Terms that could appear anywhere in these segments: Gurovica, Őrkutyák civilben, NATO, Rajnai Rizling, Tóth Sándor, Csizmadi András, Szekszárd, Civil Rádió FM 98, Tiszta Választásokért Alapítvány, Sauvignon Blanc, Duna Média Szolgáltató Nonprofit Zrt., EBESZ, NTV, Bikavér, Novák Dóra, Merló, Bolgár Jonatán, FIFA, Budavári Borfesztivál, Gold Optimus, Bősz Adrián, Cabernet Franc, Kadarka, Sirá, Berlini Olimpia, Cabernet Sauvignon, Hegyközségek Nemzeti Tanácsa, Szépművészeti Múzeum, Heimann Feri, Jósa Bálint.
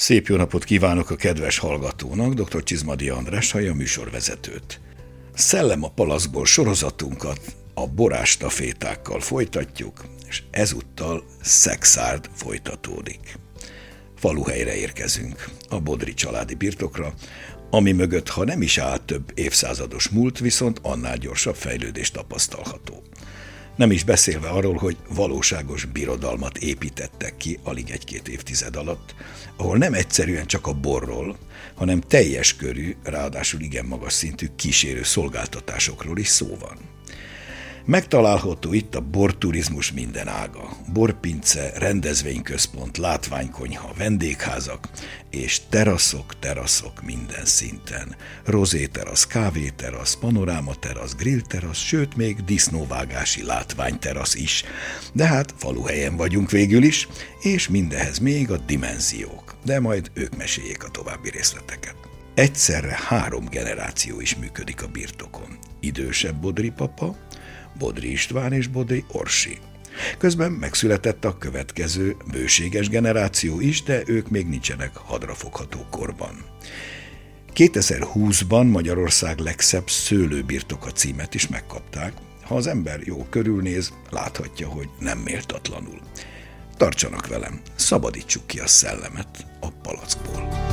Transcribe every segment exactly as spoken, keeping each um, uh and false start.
Szép jó napot kívánok a kedves hallgatónak, dr. Csizmadi András hallja a műsorvezetőt. Szellem a Palaszból sorozatunkat a borástafétákkal folytatjuk, és ezúttal Szekszárd folytatódik. Faluhelyre érkezünk, a Bodri családi birtokra, ami mögött, ha nem is áll több évszázados múlt, viszont annál gyorsabb fejlődés tapasztalható. Nem is beszélve arról, hogy valóságos birodalmat építettek ki alig egy-két évtized alatt, ahol nem egyszerűen csak a borról, hanem teljes körű, ráadásul igen magas szintű kísérő szolgáltatásokról is szó van. Megtalálható itt a borturizmus minden ága, borpince, rendezvényközpont, látványkonyha, vendégházak és teraszok, teraszok minden szinten. Rozéterasz, kávéterasz, panorámaterasz, grillterasz, sőt még disznóvágási látványterasz is. De hát faluhelyen vagyunk végül is, és mindehez még a dimenziók, de majd ők meséljék a további részleteket. Egyszerre három generáció is működik a birtokon. Idősebb Bodri papa, Bodri István és Bodri Orsi. Közben megszületett a következő bőséges generáció is, de ők még nincsenek hadrafogható korban. kétezer-húszban Magyarország legszebb szőlőbirtoka címet is megkapták. Ha az ember jól körülnéz, láthatja, hogy nem méltatlanul. Tartsanak velem, szabadítsuk ki a szellemet a palackból.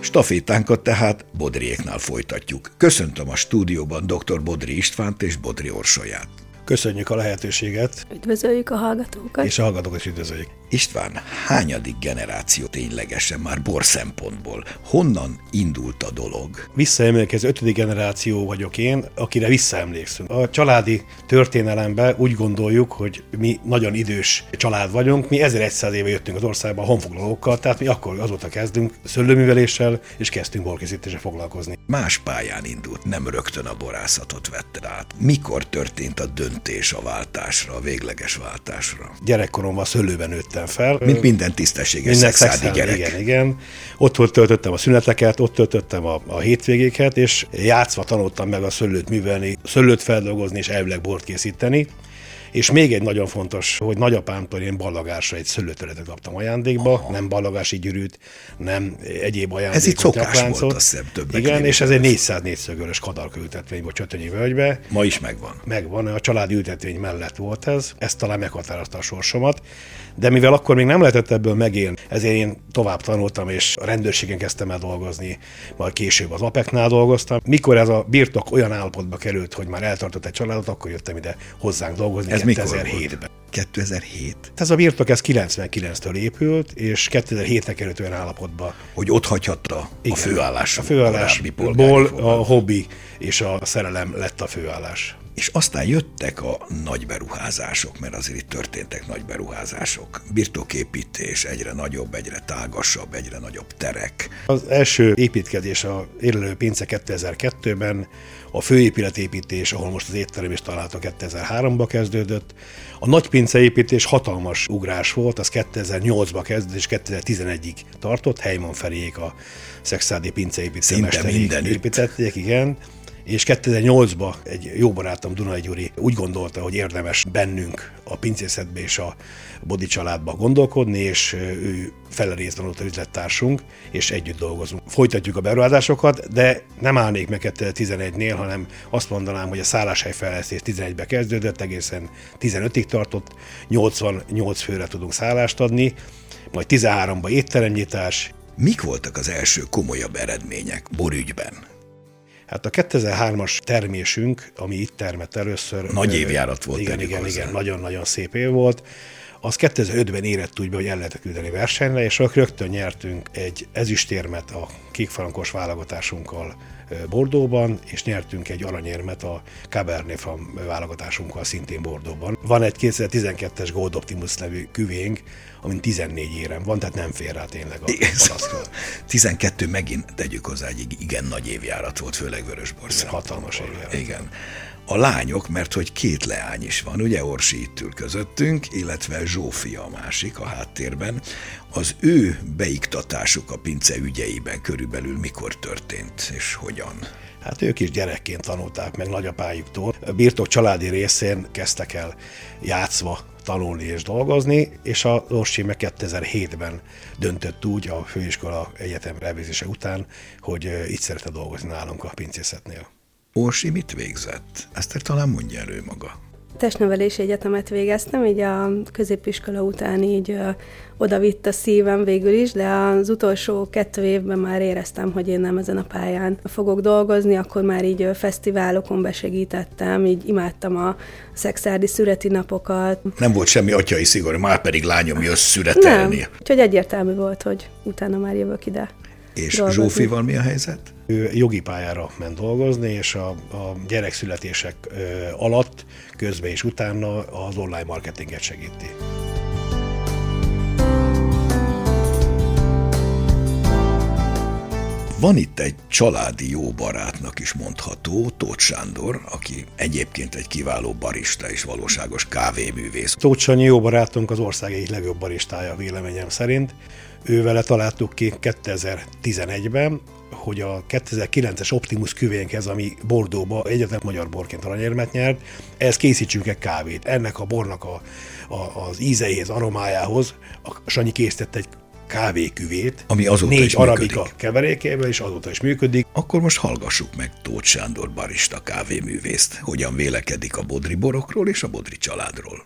Stafétánkat tehát Bodriéknál folytatjuk. Köszöntöm a stúdióban dr. Bodri Istvánt és Bodri Orsolyát. Köszönjük a lehetőséget. Üdvözöljük a hallgatókat. És a hallgatókat is üdvözöljük. István, hányadik generáció ténylegesen már bor szempontból? Honnan indult a dolog? Visszaemlékező ötödik generáció vagyok én, akire visszaemlékszünk. A családi történelemben úgy gondoljuk, hogy mi nagyon idős család vagyunk, mi ezerszáz éve jöttünk az országba a honfoglalókkal, tehát mi akkor azóta kezdünk szőlőműveléssel, és kezdtünk borkészítéssel foglalkozni. Más pályán indult, nem rögtön a borászatot vetted át. Mikor történt a döntés a váltásra, a végleges váltásra? Gyerekkoromban szőlőben nőttem fel. Mint minden tisztességes szexádi gyerek. Igen, igen. Ott töltöttem a szüneteket, ott töltöttem a, a hétvégéket, és játszva tanultam meg a szőlőt művelni, szőlőt feldolgozni és elvileg bort készíteni. És még egy nagyon fontos, hogy nagyapámtól én ballagásra egy szőlőtöletet kaptam ajándékba, aha, nem ballagási gyűrűt, nem egyéb ajándékot. Ez itt szokás volt, azt hiszem, többek. Igen, és ez egy négyszáz négy szögörös Kadarka ültetvény volt Csötönyi völgybe. Ma is megvan. Megvan, a családi ültetvény mellett volt ez, ez talán meghatározta a sorsomat, de mivel akkor még nem lehetett ebből megélni, ezért én tovább tanultam, és a rendőrségen kezdtem el dolgozni, majd később az á pé e cé-nál dolgoztam. Mikor ez a birtok olyan állapotba került, hogy már eltartott egy családot, akkor jöttem ide hozzánk dolgozni. Ez kétezer-hétben. kétezer-hét Ez a birtok, ez kilencvenkilenctől épült, és kétezer-hétre került olyan állapotba. Hogy ott hagyhatta a főállás. A főállásból a hobbi és a szerelem lett a főállás. És aztán jöttek a nagy beruházások, mert azért itt történtek nagy beruházások. Birtoképítés, egyre nagyobb, egyre tágasabb, egyre nagyobb terek. Az első építkezés a érlelő pince kétezer-kettőben, a főépületépítés, ahol most az étterem is található, kétezer-háromba kezdődött. A nagy pinceépítés hatalmas ugrás volt, az kétezer-nyolcba kezdődött, és kétezer-tizenegyig tartott. Heimann Feriék a szekszárdi pinceépítő mesterék építették, igen. És kétezer-nyolcba egy jó barátom, Dunai Gyuri úgy gondolta, hogy érdemes bennünk a pincészetbe és a Bodri családba gondolkodni, és ő fele részben volt a üzlettársunk, és együtt dolgozunk. Folytatjuk a beruházásokat, de nem állnék meg kétezer-tizenegynél, hanem azt mondanám, hogy a szálláshelyfejlesztés tizenegybe kezdődött, egészen tizenötig tartott, nyolcvannyolc főre tudunk szállást adni, majd tizenháromba étteremnyitás. Mik voltak az első komolyabb eredmények borügyben? Hát a kétezer-hármas termésünk, ami itt termett először... Nagy évjárat volt. Igen, igen, hozzá. Igen, nagyon-nagyon szép év volt. Az kétezer-ötben érett úgy be, hogy el lehetett küldeni versenyre, és rögtön nyertünk egy ezüstérmet a Kékfrankos válogatásunkkal Bordeauxban, és nyertünk egy aranyérmet a Cabernet Franc válogatásunkkal szintén Bordeauxban. Van egy kétezer-tizenkettes Gold Optimus nevű küvénk, amin tizennégy érem van, tehát nem fér rá tényleg a palasztól. tizenkettő megint tegyük hozzá, egy igen nagy évjárat volt, főleg vörösbor szempontból. Hatalmas évjárat. Igen. A lányok, mert hogy két leány is van, ugye Orsi itt ül közöttünk, illetve Zsófia a másik a háttérben. Az ő beiktatásuk a pince ügyeiben körülbelül mikor történt és hogyan? Hát ők is gyerekként tanulták meg nagyapájuktól. A birtok családi részén kezdtek el játszva tanulni és dolgozni, és a Orsi meg kétezer-hétben döntött úgy a főiskola egyetem elvégzése után, hogy itt szeretne dolgozni nálunk a pincészetnél. Orsi mit végzett? Ezt talán mondja elő maga. Testnevelési egyetemet végeztem, így a középiskola után így ö, oda vitt a szívem végül is, de az utolsó kettő évben már éreztem, hogy én nem ezen a pályán fogok dolgozni, akkor már így ö, fesztiválokon besegítettem, így imádtam a szekszárdi szüreti napokat. Nem volt semmi atyai szigor, már pedig lányom jössz szüretelni. Nem, úgyhogy egyértelmű volt, hogy utána már jövök ide. És dolgozni. Zsófival mi a helyzet? Ő jogi pályára ment dolgozni, és a, a gyerekszületések alatt, közben és utána az online marketinget segíti. Van itt egy családi jó barátnak is mondható, Tóth Sándor, aki egyébként egy kiváló barista és valóságos kávéművész. Tóth Sanyi jó barátunk az ország egyik legjobb baristája véleményem szerint. Ővele találtuk ki kétezer-tizenegyben, hogy a kétezer-kilences Optimus küvénkhez, ami Bordeauxba egyetlen magyar borként aranyérmet nyert, ehhez készítsünk egy kávét. Ennek a bornak a, a, az ízeihez, aromájához a Sanyi készített egy kávéküvét, ami azóta négy is arabika keverékével, és azóta is működik. Akkor most hallgassuk meg Tóth Sándor barista kávéművészt, hogyan vélekedik a bodri borokról és a bodri családról.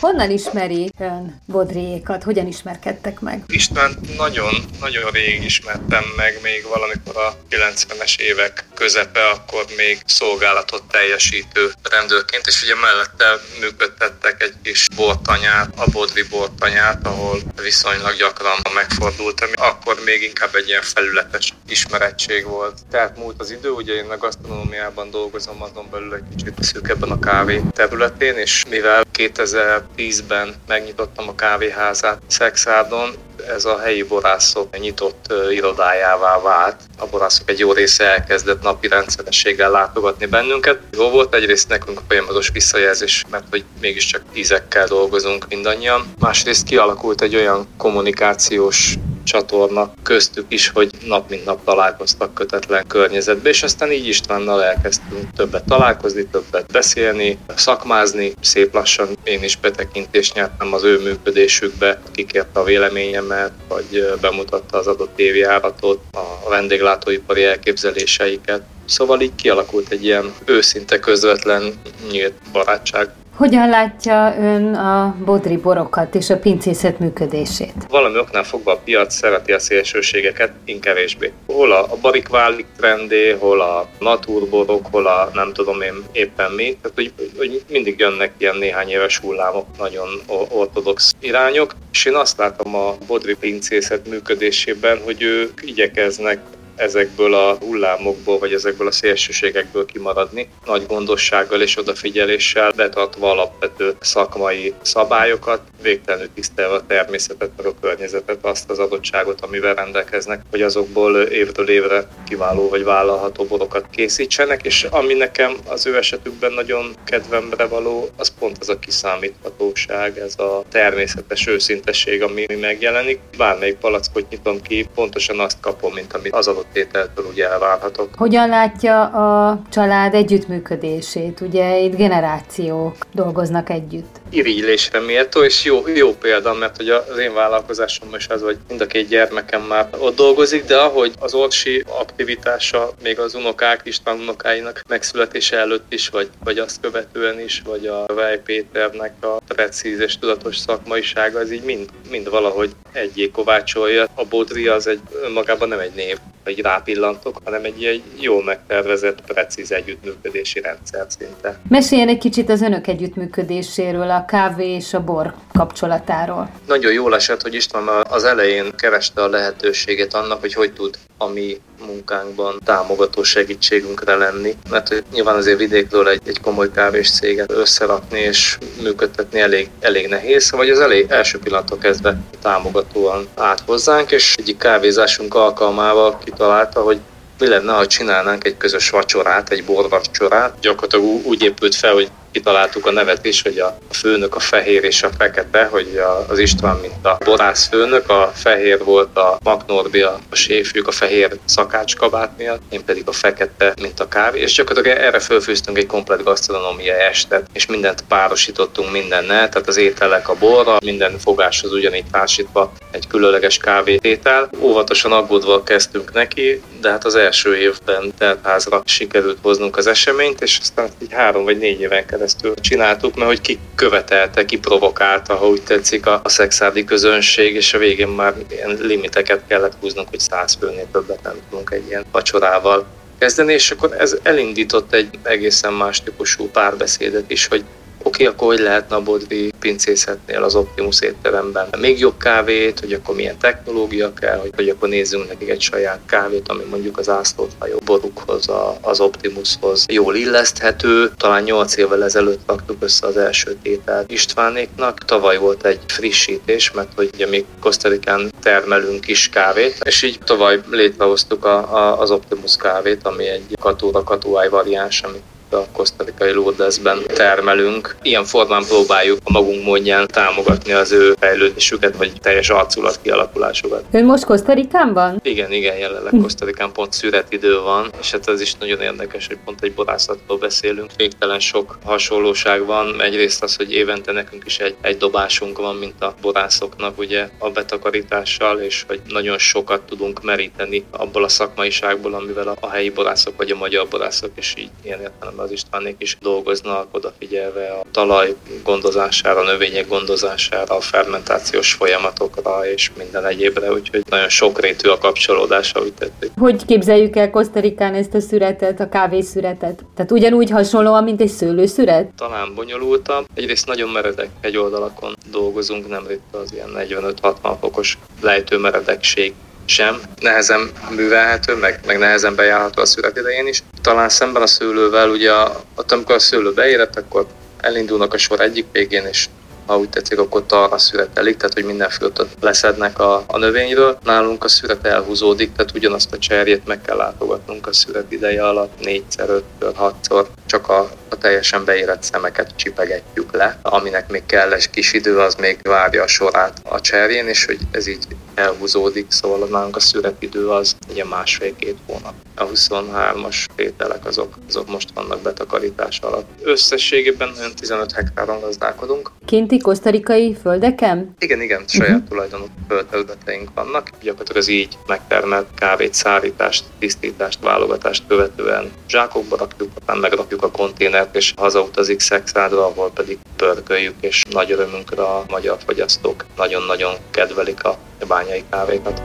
Honnan ismeri ön Bodriékat? Hogyan ismerkedtek meg? Istvánt nagyon-nagyon rég ismertem meg, még valamikor a kilencvenes évek közepe, akkor még szolgálatot teljesítő rendőrként, és ugye mellette működtettek egy kis bortanyát, a Bodri bortanyát, ahol viszonylag gyakran megfordultam. Akkor még inkább egy ilyen felületes ismerettség volt. Tehát múlt az idő, ugye én a gasztronómiában dolgozom, azon belül egy kicsit szűkebben a kávé területén, és mivel kétezer-tízben megnyitottam a kávéházát Szekszárdon, ez a helyi borászok nyitott irodájává vált. A borászok egy jó része elkezdett napi rendszerességgel látogatni bennünket. Jó volt egyrészt nekünk a folyamatos visszajelzés, mert hogy mégiscsak tízekkel dolgozunk mindannyian. Másrészt kialakult egy olyan kommunikációs csatorna köztük is, hogy nap mint nap találkoztak kötetlen környezetbe, és aztán így Istvánnal elkezdtünk többet találkozni, többet beszélni, szakmázni. Szép lassan én is betekintést nyertem az ő működésükbe, kikért a véleményemet, vagy bemutatta az adott évjáratot, a vendéglátóipari elképzeléseiket. Szóval így kialakult egy ilyen őszinte, közvetlen, nyílt barátság. Hogyan látja ön a bodri borokat és a pincészet működését? Valami oknál fogva a piac szereti a szélsőségeket, én kevésbé. Hol a barik válik trendé, hol a naturborok, hol a nem tudom én éppen mi. Tehát, hogy, hogy mindig jönnek ilyen néhány éves hullámok, nagyon ortodox irányok. És én azt látom a bodri pincészet működésében, hogy ők igyekeznek ezekből a hullámokból, vagy ezekből a szélsőségekből kimaradni, nagy gondossággal és odafigyeléssel, betartva alapvető szakmai szabályokat, végtelenül tisztelve a természetet, meg a környezetet, azt az adottságot, amivel rendelkeznek, hogy azokból évről évre kiváló vagy vállalható borokat készítsenek, és ami nekem az ő esetükben nagyon kedvemre való, az pont ez a kiszámíthatóság, ez a természetes őszintesség, ami megjelenik. Bármelyik palackot nyitom ki, pontosan azt kapom, mint amit az adott tételtől ugye elvárhatok. Hogyan látja a család együttműködését? Ugye itt generációk dolgoznak együtt. Irigylésre méltó, és jó, jó példa, mert hogy az én vállalkozásom is az, hogy mind a két gyermekem már ott dolgozik, de ahogy az Orsi aktivitása még az unokák, István unokáinak megszületése előtt is, vagy, vagy azt követően is, vagy a Vej Péternek a precíz és tudatos szakmaisága, az így mind, mind valahogy egyé kovácsolja. A bodri az egy önmagában nem egy név, hogy rápillantok, hanem egy ilyen jól megtervezett, precíz együttműködési rendszer szinte. Meséljen egy kicsit az önök együttműködéséről, a a kávé és a bor kapcsolatáról. Nagyon jól esett, hogy István az elején kereste a lehetőséget annak, hogy hogy tud a mi munkánkban támogató segítségünkre lenni. Mert hogy nyilván azért vidékről egy, egy komoly kávés céget összerakni és működtetni elég, elég nehéz, vagy az elég, első pillanattól kezdve támogatóan állt hozzánk, és egyik kávézásunk alkalmával kitalálta, hogy mi lenne, ha csinálnánk egy közös vacsorát, egy borvacsorát. Gyakorlatilag úgy épült fel, hogy kitaláltuk a nevet is, hogy a főnök a fehér és a fekete, hogy az István mint a borász főnök, a fehér volt a Magnorbi, a séfjük, a fehér szakácskabát miatt, én pedig a fekete, mint a kávé, és gyakorlatilag erre fölfűztünk egy komplett gasztronómiai estet, és mindent párosítottunk mindennel, tehát az ételek a borra, minden fogáshoz ugyanígy társítva egy különleges kávététel. Óvatosan aggódva kezdtünk neki, de hát az első évben teltházra sikerült hoznunk az eseményt, és aztán így három vagy négy éven keresztül csináltuk, mert hogy ki követelte, ki provokálta, ha úgy tetszik, a szekszárdi közönség, és a végén már ilyen limiteket kellett húznunk, hogy száz főnél többet nem tudunk egy ilyen vacsorával kezdeni, és akkor ez elindított egy egészen más típusú párbeszédet is, hogy oké, okay, akkor hogy lehetne a Bodri pincészetnél az Optimus étteremben még jobb kávét, hogy akkor milyen technológia kell, hogy, hogy akkor nézzünk nekik egy saját kávét, ami mondjuk az ászlófajó borukhoz, a, az Optimushoz jól illeszthető. Talán nyolc évvel ezelőtt raktuk össze az első tételt Istvánéknak. Tavaly volt egy frissítés, mert hogy ugye mi Costa Ricán termelünk is kávét, és így tavaly létrehoztuk a, a, az Optimus kávét, ami egy katúra-katúáj variáns, ami a kosztarikai Lourdesben termelünk. Ilyen formán próbáljuk a magunk módján támogatni az ő fejlődésüket, vagy teljes arculat kialakulásukat. Ön most Costa Ricán van? Igen, igen, jelenleg Costa Ricán pont szüretidő van, és hát ez is nagyon érdekes, hogy pont egy borászatról beszélünk. Végtelen sok hasonlóság van. Egyrészt az, hogy évente nekünk is egy, egy dobásunk van, mint a borászoknak, ugye a betakarítással, és hogy nagyon sokat tudunk meríteni abból a szakmaiságból, amivel a, a helyi borászok vagy a magyar borászok is így ilyen értelemben az Istvánék is dolgoznak, odafigyelve a talaj gondozására, a növények gondozására, a fermentációs folyamatokra és minden egyébre, úgyhogy nagyon sokrétű a kapcsolódása, úgy tettük. Hogy képzeljük el Costa Ricán ezt a szüretet, a kávészüretet? Tehát ugyanúgy hasonlóan, mint egy szőlőszüret? Talán bonyolultabb. Egyrészt nagyon meredek hegyoldalakon dolgozunk, nem ritka az ilyen negyvenöt-hatvan fokos lejtőmeredekség sem. Nehezen művelhető, meg, meg nehezen bejárható a szület idején is. Talán szemben a szőlővel, ugye ott, amikor a szőlő beérett, akkor elindulnak a sor egyik végén, és ha úgy tetszik, akkor talra szüretelik, tehát hogy minden föltöt leszednek a, a növényről. Nálunk a szüret elhúzódik, tehát ugyanazt a cserjét meg kell látogatnunk a szüret ideje alatt, négyszer, ötször, hatszor, csak a, a teljesen beérett szemeket csipegetjük le, aminek még kell egy kis idő, az még várja a sorát a cserjén, és hogy ez így elhúzódik, szóval nálunk a szüretidő az ugye másfél-két hónap. A huszonhármas tételek azok, azok most vannak betakarítás alatt. Összességében olyan tizenöt hektáron gazdálkodunk. Kinti kosztarikai földeken? Igen, igen, saját uh-huh. tulajdonú földterületeink vannak. Gyakorlatilag az így megtermelt kávét, szárítást, tisztítást, válogatást követően zsákokba rakjuk, aztán megrakjuk a konténert, és hazautazik Szekszárdra, ahol pedig pörköljük, és nagy örömünkre a magyar fogyasztók nagyon-nagyon kedvelik a bányai kávékat.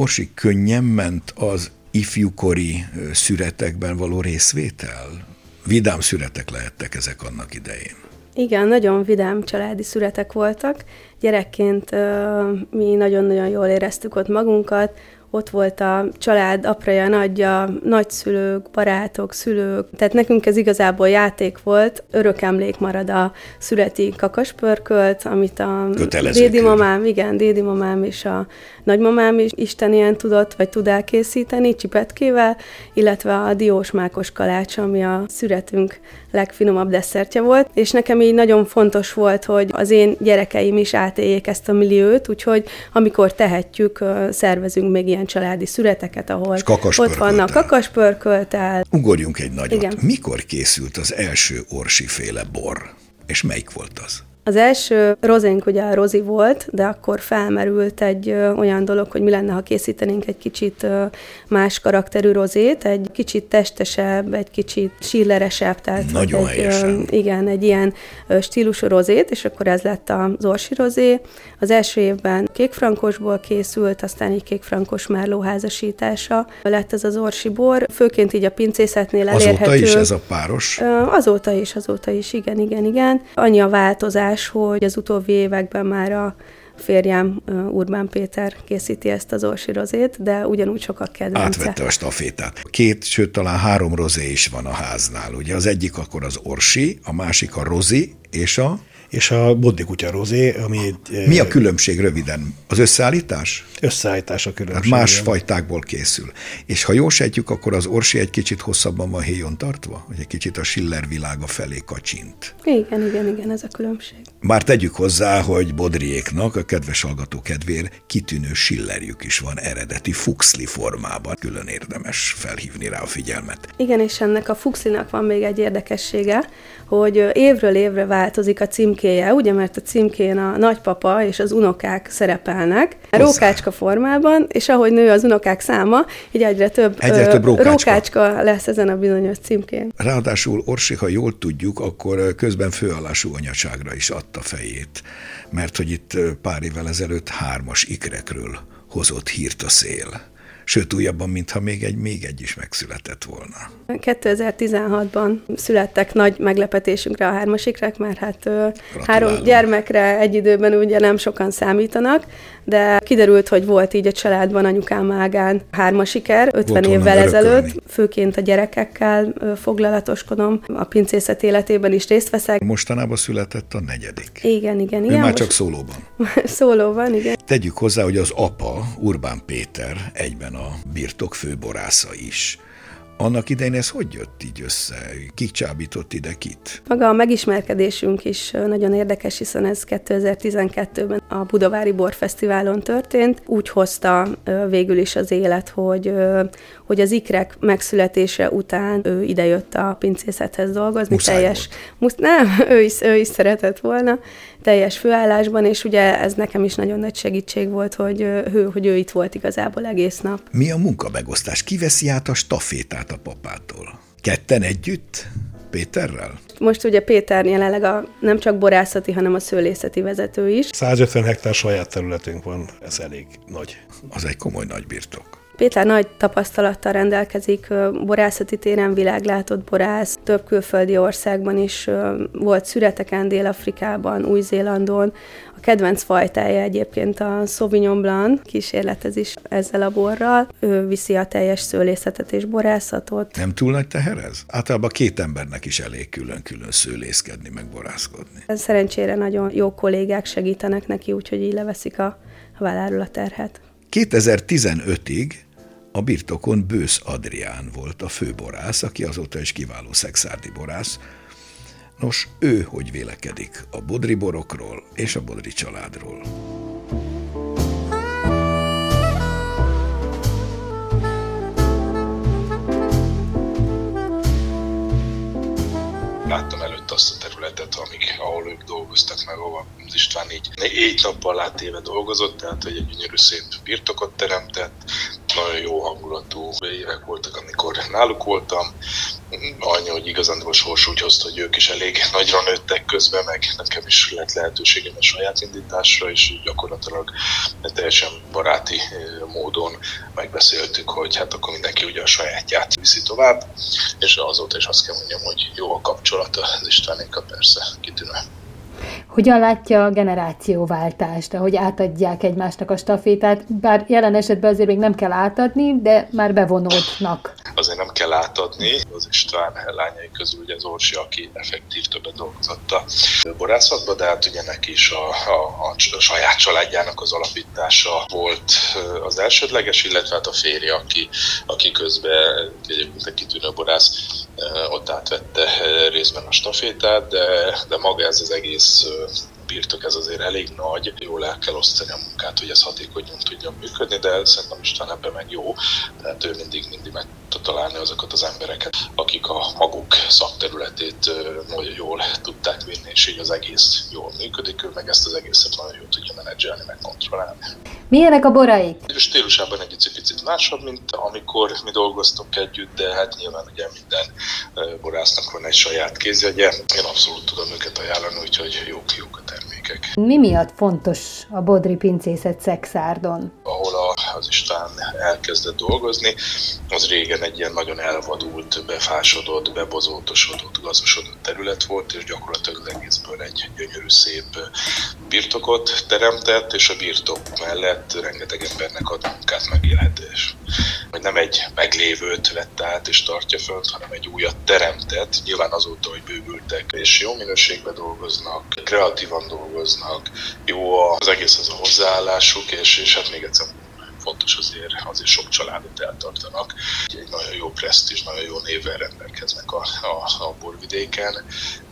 Orsi, könnyen ment az ifjúkori szüretekben való részvétel? Vidám szüretek lehettek ezek annak idején. Igen, nagyon vidám családi szüretek voltak. Gyerekként mi nagyon-nagyon jól éreztük ott magunkat. Ott volt a család apraja, nagyja, nagyszülők, barátok, szülők. Tehát nekünk ez igazából játék volt. Örök emlék marad a születi kakaspörkölt, amit a dédimamám, igen, dédimamám és a nagymamám is Isten ilyen tudott, vagy tud elkészíteni csipetkével, illetve a diósmákos kalács, ami a szüretünk legfinomabb desszertje volt. És nekem így nagyon fontos volt, hogy az én gyerekeim is átéljék ezt a milliót, úgyhogy amikor tehetjük, szervezünk még ilyen családi szüreteket, ahol ott vannak kakaspörköltel. Ugorjunk egy nagyot. Igen. Mikor készült az első Orsi féle bor, és melyik volt az? Az első rozénk ugye a rozi volt, de akkor felmerült egy ö, olyan dolog, hogy mi lenne, ha készítenénk egy kicsit ö, más karakterű rozét, egy kicsit testesebb, egy kicsit schilleresebb, tehát nagyon egy, ö, igen, egy ilyen ö, stílusú rozét, és akkor ez lett az Orsi rozé. Az első évben kékfrankosból készült, aztán egy kékfrankos merló házasítása lett ez az Orsi bor, főként így a pincészetnél elérhető. Azóta is ez a páros? Ö, azóta is, azóta is, igen, igen, igen. Annyi a változás, hogy az utóbbi években már a férjem Urbán Péter készíti ezt az Orsi rozét, de ugyanúgy sokak kedvence. Átvette a stafétát. Két, sőt talán három rozé is van a háznál. Ugye az egyik akkor az Orsi, a másik a rozi és a... és a Bodri Kutya-Rozé, ami... Egy, mi a különbség röviden? Az összeállítás? Összeállítás a különbség. Tehát más fajtákból készül. És ha jól sejtjük, akkor az Orsi egy kicsit hosszabban van héjon tartva, hogy egy kicsit a Schiller világa felé kacsint. Igen, igen, igen, ez a különbség. Már tegyük hozzá, hogy Bodriéknak, a kedves hallgató kedvéért kitűnő Schillerjük is van eredeti fuxli formában. Külön érdemes felhívni rá a figyelmet. Igen, és ennek a fuxlinak van még egy érdekessége, hogy évről évre változik a címkéje, ugye, mert a címkén a nagypapa és az unokák szerepelnek rókácska formában, és ahogy nő az unokák száma, így egyre több, egyre több rókácska. rókácska lesz ezen a bizonyos címkén. Ráadásul Orsi, ha jól tudjuk, akkor közben főállású anyaságra is adta fejét, mert hogy itt pár évvel ezelőtt hármas ikrekről hozott hírt a szél. Sőt, újabban, mintha még egy, még egy is megszületett volna. kétezer-tizenhatban születtek nagy meglepetésünkre a hármasikra, mert hát gratulálom. Három gyermekre egy időben ugye nem sokan számítanak, de kiderült, hogy volt így a családban anyukám ágán hármasiker ötven évvel ezelőtt. Főként a gyerekekkel foglalatoskodom, a pincészet életében is részt veszek. Mostanában született a negyedik. Igen, igen. Ő igen, már most... csak szólóban. Szólóban, igen. Tegyük hozzá, hogy az apa, Urbán Péter, egyben a birtok főborásza is. Annak idején ez hogy jött így össze? Kik csábított ide kit? Maga a megismerkedésünk is nagyon érdekes, hiszen ez kétezer-tizenkettőben a Budavári Borfesztiválon történt. Úgy hozta végül is az élet, hogy, hogy az ikrek megszületése után ő idejött a pincészethez dolgozni. Muszáj teljes, musz, nem, ő is, ő is szeretett volna teljes főállásban, és ugye ez nekem is nagyon nagy segítség volt, hogy ő, hogy ő itt volt igazából egész nap. Mi a munkamegosztás? Ki veszi át a stafétát a papától? Ketten együtt? Péterrel? Most ugye Péter jelenleg a nem csak borászati, hanem a szőlészeti vezető is. száz ötven hektár saját területünk van, ez elég nagy. Az egy komoly nagy birtok. Péter nagy tapasztalattal rendelkezik, borászati téren világlátott borász, több külföldi országban is volt szüreteken, Dél-Afrikában, Új-Zélandon. A kedvenc fajtája egyébként a Sauvignon Blanc, kísérletez is ezzel a borral. Ő viszi a teljes szőlészetet és borászatot. Nem túl nagy teher ez? Általában két embernek is elég külön-külön szőlészkedni, meg borászkodni. Szerencsére nagyon jó kollégák segítenek neki, úgyhogy így leveszik a válláról a terhet. kétezer-tizenötig a birtokon Bősz Adrián volt a főborász, aki azóta is kiváló szekszárdi borász. Nos, ő hogy vélekedik a bodri borokról és a bodri családról? Láttam előtt azt a területet, amik, ahol ők dolgoztak, meg ahol az István így négy nappal átéve dolgozott, tehát egy gyönyörű szép birtokot teremtett, nagyon jó hangulatú évek voltak, amikor náluk voltam. Annyi, hogy igazán a sors úgy hozta, hogy ők is elég nagyra nőttek közben, meg nekem is lett lehetőségem a saját indításra, és gyakorlatilag teljesen baráti módon megbeszéltük, hogy hát akkor mindenki ugye a sajátját viszi tovább, és azóta is azt kell mondjam, hogy jó a kapcsolat az Istvánékkal, persze kitűnő. Hogyan látja a generációváltást, ahogy átadják egymásnak a stafétát, bár jelen esetben azért még nem kell átadni, de már bevonódnak. Azért nem kell átadni. Az István lányai közül ugye az Orsi, aki effektív többet dolgozott a borászatban, de hát ugye neki is a, a, a saját családjának az alapítása volt az elsődleges, illetve hát a férje, aki, aki közben egyébként egy kitűnő borász, ott átvette részben a stafétát, de, de maga ez az egész birtok, ez azért elég nagy, jól el kell osztani a munkát, hogy ez hatékonyan tudjon működni, de szerintem István ebben meg jó, tehát ő mindig, mindig meg tud találni azokat az embereket, akik a maguk szakterületét nagyon jól tudták vinni, és így az egész jól működik, ő meg ezt az egészet nagyon jól tudja menedzselni, meg kontrollálni. Milyenek a boraik? Stílusában egy picit másabb, mint amikor mi dolgoztunk együtt, de hát nyilván ugye minden borásznak van egy saját kézjegye. Én abszolút tudom őket ajánlani, úgyhogy jók, jók a termékek. Mi miatt fontos a bodri pincészet Szekszárdon? Ahol az István elkezdett dolgozni, az régen egy ilyen nagyon elvadult, befásodott, bebozótosodott, gazdasodott terület volt, és gyakorlatilag egészből egy gyönyörű, szép birtokot teremtett, és a birtok mellett rengeteg embernek ad munkát, megélhetés. Hogy nem egy meglévőt vett át és tartja fönt, hanem egy újat teremtett. Nyilván azóta, hogy bővültek, és jó minőségben dolgoznak, kreatívan dolgoznak, jó az egész az a hozzáállásuk, és, és hát még egyszer fontos azért, azért sok családot eltartanak. Egy nagyon jó presztízs, nagyon jó névvel rendelkeznek a, a, a borvidéken,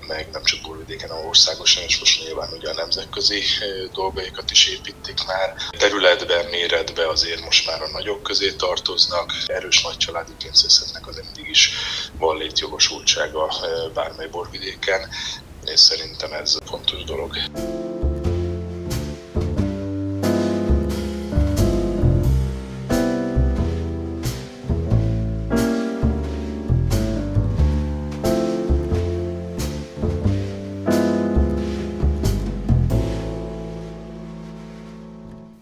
meg nem csak borvidéken, hanem országosan, és most nyilván ugye a nemzetközi dolgaikat is építik már. Területben, méretben azért most már a nagyok közé tartoznak. Erős nagy családi pincészetnek azért mindig is van létjogosultsága bármely borvidéken, és szerintem ez fontos dolog.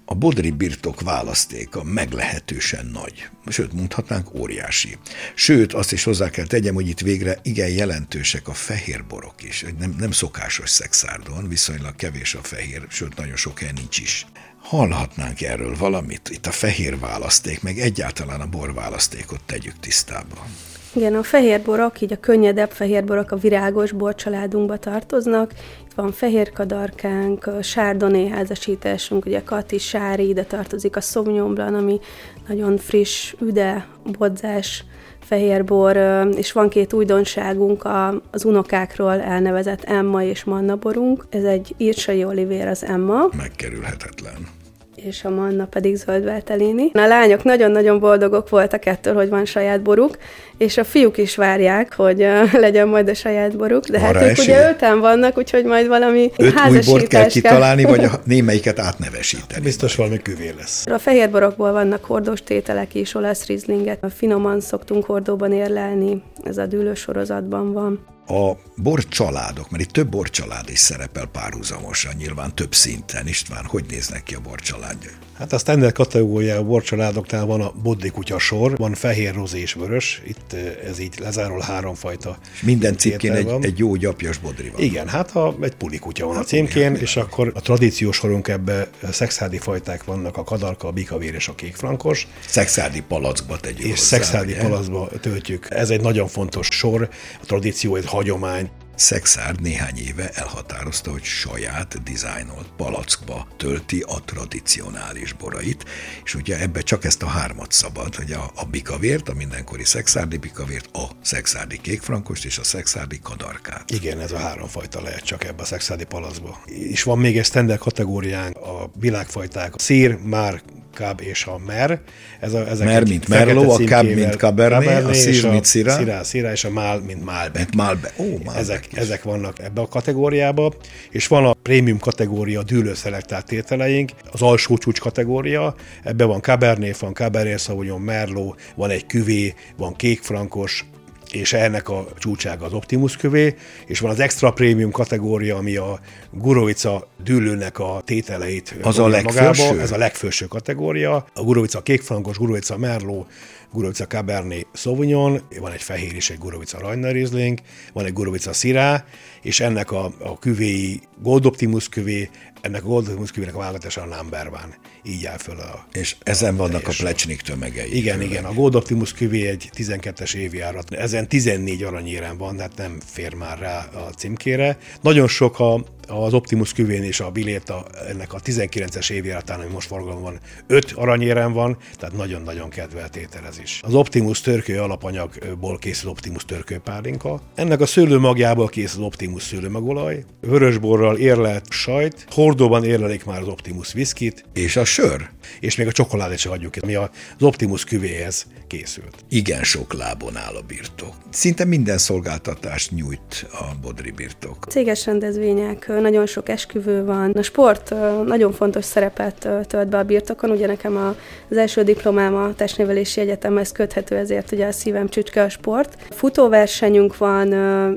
A bodri birtok választéka meglehetősen nagy, sőt mondhatnánk óriási. Sőt, azt is hozzá kell tegyem, hogy itt végre igen jelentősek a fehérborok is. Nem, nem szokásos Szekszárdon, viszonylag kevés a fehér, sőt nagyon sok helyen nincs is. Hallhatnánk erről valamit? Itt a fehér választék, meg egyáltalán a borválasztékot tegyük tisztába. Igen, a fehérborok, így a könnyedebb fehérborok a virágos borcsaládunkba tartoznak. Itt van fehér kadarkánk, sárdoné házasításunk, ugye kati, sári, ide tartozik a Sauvignon Blanc, ami nagyon friss, üde, bodzás fehérbor, és van két újdonságunk, az unokákról elnevezett Emma és Manna borunk. Ez egy írsai olivér az Emma. Megkerülhetetlen. És a Manna pedig zöldvelteléni. A lányok nagyon-nagyon boldogok voltak ettől, hogy van saját boruk, és a fiúk is várják, hogy legyen majd a saját boruk, de arra hát ők ugye öten vannak, úgyhogy majd valami házasítás kell. Öt új bort kell kitalálni, vagy a némelyiket átnevesíteni. Biztos valami küvé lesz. A fehér borokból vannak hordós tételek is, olasz rizlinget. Finoman szoktunk hordóban érlelni, ez a dűlős sorozatban van. A borcsaládok, mert itt több borcsalád is szerepel párhuzamosan, nyilván több szinten. István, hogy néznek ki a borcsaládjai? Hát a standard kategória a borcsaládoknál van a bodri kutyasor, van fehér, rozé és vörös, itt ez így lezáról háromfajta. Minden címkén egy, egy jó gyapjas bodri van. Igen, hát ha egy puli kutya van hát a címkén, hát, és akkor a tradíciós sorunk ebben szekszárdi fajták vannak, a kadarka, a bikavér és a kékfrankos. Szekszárdi palackba tegyük. És szekszárdi palackba töltjük. Ez egy nagyon fontos sor, a tradíció, egy hagyomány. Szekszárd néhány éve elhatározta, hogy saját dizájnolt palackba tölti a tradicionális borait, és ugye ebbe csak ezt a hármat szabad, hogy a, a bikavért, a mindenkori szekszárdi bikavért, a szekszárdi kékfrankost és a szekszárdi kadarkát. Igen, ez a három fajta lehet csak ebbe a szekszárdi palackba. És van még egy standard kategóriánk, a világfajták, a szír, már, Kab és a Mer. Ez a, Mer, mint Merló, a Kab, mint Cabernet, a Szír, mint Sirá. Szirá, Szirá, és a Mál, mint Málbec. Málbec. Ó, Málbec ezek, ezek vannak ebbe a kategóriába, és van a prémium kategória, a dűlőszelektált tételeink, az alsó csúcs kategória, ebbe van Cabernet, van Cabernet Sauvignon, Merló, van egy küvé, van kékfrankos, és ennek a csúcsága az Optimus kövé, és van az extra prémium kategória, ami a Gurovica dűlőnek a tételeit az a magába. Ez a legfőső kategória. A Gurovica kékfrankos, Gurovica Merló, Gurovica Cabernet Sauvignon, van egy fehér és egy Gurovica Rajnai Rizling, van egy Gurovica Sirá, és ennek a, a küvéi Gold Optimus kövé, ennek a Gold Optimus kövének a válogatása a number one. Így áll föl a... És ezen a vannak a plecsnik tömegei. Igen, főleg. Igen, a Gold Optimus kövé egy tizenkettes évi árat. Ezen tizennégy aranyérem van, hát nem fér már rá a címkére. Nagyon sok a az Optimus küvén és a Biléta ennek a tizenkilences évjáratán, ami most forgalomban van, öt aranyérem van, tehát nagyon-nagyon kedvelt étel ez is. Az Optimus törkő alapanyagból készül Optimus törkőpálinka. Ennek a szőlőmagjából készül Optimus szőlőmagolaj, vörösborral érlelt sajt, hordóban érlelik már az Optimus viszkit. És a sör. És még a csokoládét sem adjuk ki, ami az Optimus küvéhez készült. Igen sok lábon áll a birtok. Szinte minden szolgáltatást nyújt a Bodri birtok. Céges rendezvények, nagyon sok esküvő van. A sport nagyon fontos szerepet tölt be a birtokon, ugye nekem az első diplomám a Testnevelési Egyetemhez köthető, ezért ugye a szívem csücske a sport. Futóversenyünk van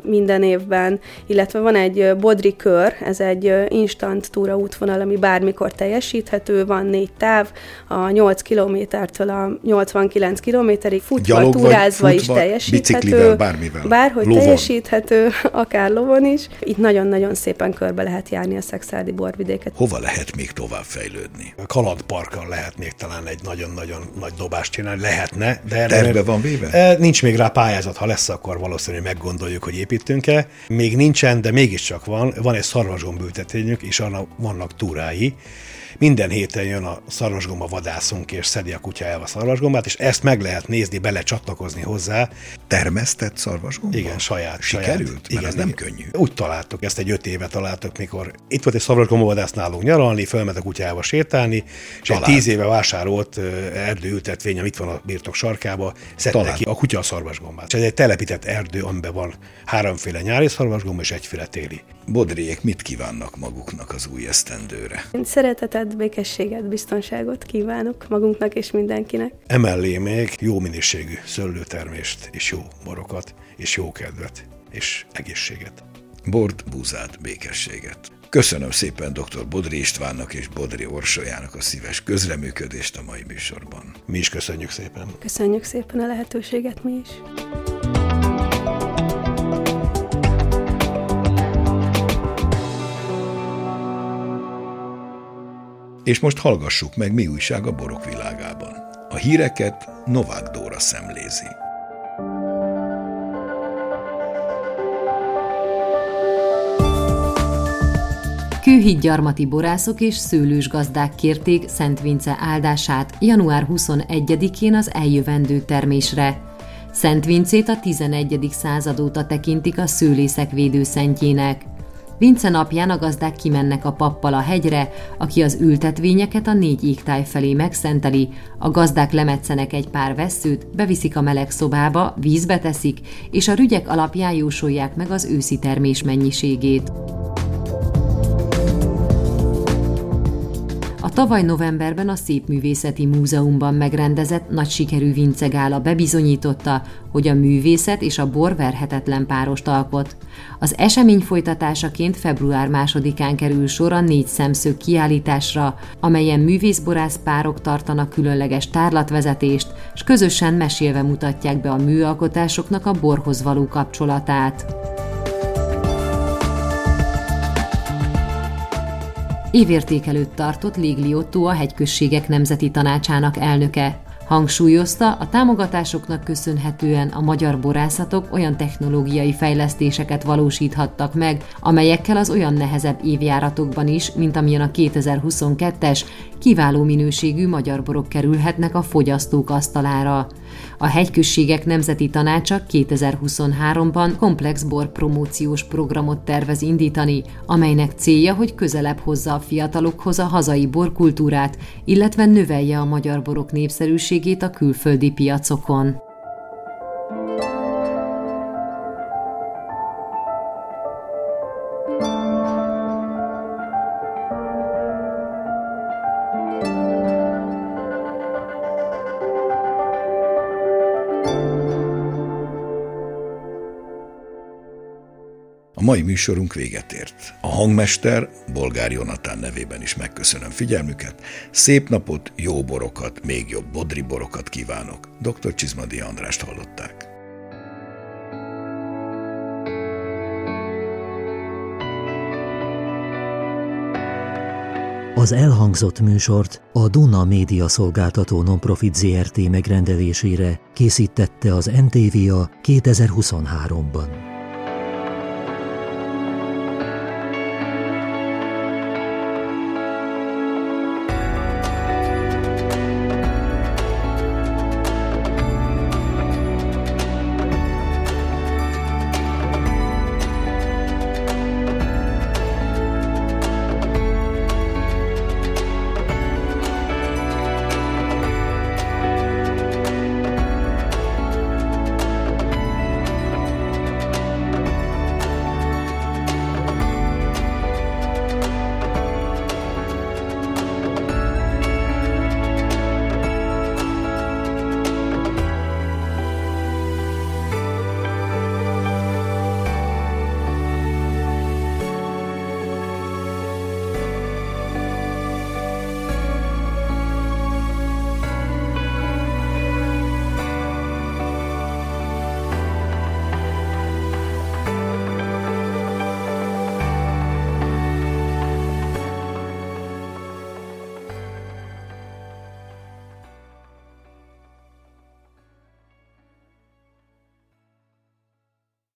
minden évben, illetve van egy Bodri kör, ez egy instant túraútvonal, ami bármikor teljesíthető, van négy táv, a nyolc kilométertől a nyolcvankilenc kilométerig futva, túrázva is teljesíthető. Biciklivel, bármivel. Bárhogy lovon. Teljesíthető, akár lovon is. Itt nagyon-nagyon szépen körbe lehet járni a szekszárdi borvidéket. Hova lehet még tovább fejlődni? A kalandparkkal lehet még talán egy nagyon-nagyon nagy dobást csinálni. Lehetne, de... Terve van véve? Nincs még rá pályázat. Ha lesz, akkor valószínűleg meggondoljuk, hogy építünk-e. Még nincsen, de mégiscsak van. Van egy szarvasgombültetényünk, és annak vannak túrái. Minden héten jön a szarvasgomba vadászunk, és szedi a kutyájával a szarvasgombát, és ezt meg lehet nézni, bele csatlakozni hozzá. Termesztett szarvasgomba? Igen, saját. Sikerült? Saját. Igen, ez nem könnyű. Úgy találtuk, ezt egy öt éve találtuk, mikor itt volt egy szarvasgombavadász nálunk nyaralni, fölment a kutyával sétálni, és egy tíz éve vásárolt erdőültetvény, amit van a birtok sarkába, szedte ki a kutya a szarvasgombát. Ez egy telepített erdő, amiben van háromféle nyári szarvasgomba és egyféle téli. Bodriék mit kívánnak maguknak az új esztendőre? Szeretetet, békességet, biztonságot kívánok magunknak és mindenkinek. Emellé még jó minőségű szőlőtermést és jó borokat, és jó kedvet, és egészséget. Bort, búzát, békességet. Köszönöm szépen dr. Bodri Istvánnak és Bodri Orsolyának a szíves közreműködést a mai műsorban. Mi is köszönjük szépen. Köszönjük szépen a lehetőséget mi is. És most hallgassuk meg, mi újság a borok világában. A híreket Novák Dóra szemlézi. Kőhídgyarmati borászok és szőlős gazdák kérték Szent Vince áldását január huszonegyedikén az eljövendő termésre. Szent Vincét a tizenegyedik század óta tekintik a szőlészek védőszentjének. Vince napján a gazdák kimennek a pappal a hegyre, aki az ültetvényeket a négy égtáj felé megszenteli, a gazdák lemetszenek egy pár vesszőt, beviszik a meleg szobába, vízbe teszik, és a rügyek alapján jósolják meg az őszi termés mennyiségét. A tavaly novemberben a Szépművészeti Múzeumban megrendezett nagy sikerű Vince gála bebizonyította, hogy a művészet és a bor verhetetlen párost alkot. Az esemény folytatásaként február másodikán kerül sor a négy szemszög kiállításra, amelyen művészborász párok tartanak különleges tárlatvezetést, s közösen mesélve mutatják be a műalkotásoknak a borhoz való kapcsolatát. Évérték előtt tartott Léglió Tóth a Hegyközségek Nemzeti Tanácsának elnöke. Hangsúlyozta, a támogatásoknak köszönhetően a magyar borászatok olyan technológiai fejlesztéseket valósíthattak meg, amelyekkel az olyan nehezebb évjáratokban is, mint amilyen a kétezer-huszonkettes, kiváló minőségű magyar borok kerülhetnek a fogyasztók asztalára. A Hegyközségek Nemzeti Tanácsa kétezer-huszonháromban komplex borpromóciós programot tervez indítani, amelynek célja, hogy közelebb hozza a fiatalokhoz a hazai borkultúrát, illetve növelje a magyar borok népszerűségét a külföldi piacokon. Mai műsorunk véget ért. A hangmester Bolgár Jonatán nevében is megköszönöm figyelmüket. Szép napot, jó borokat, még jobb bodri borokat kívánok. doktor Csizmadi Andrást hallották. Az elhangzott műsort a Duna Média Szolgáltató Nonprofit Zrt. Megrendelésére készítette az en té vé á kétezer-huszonháromban.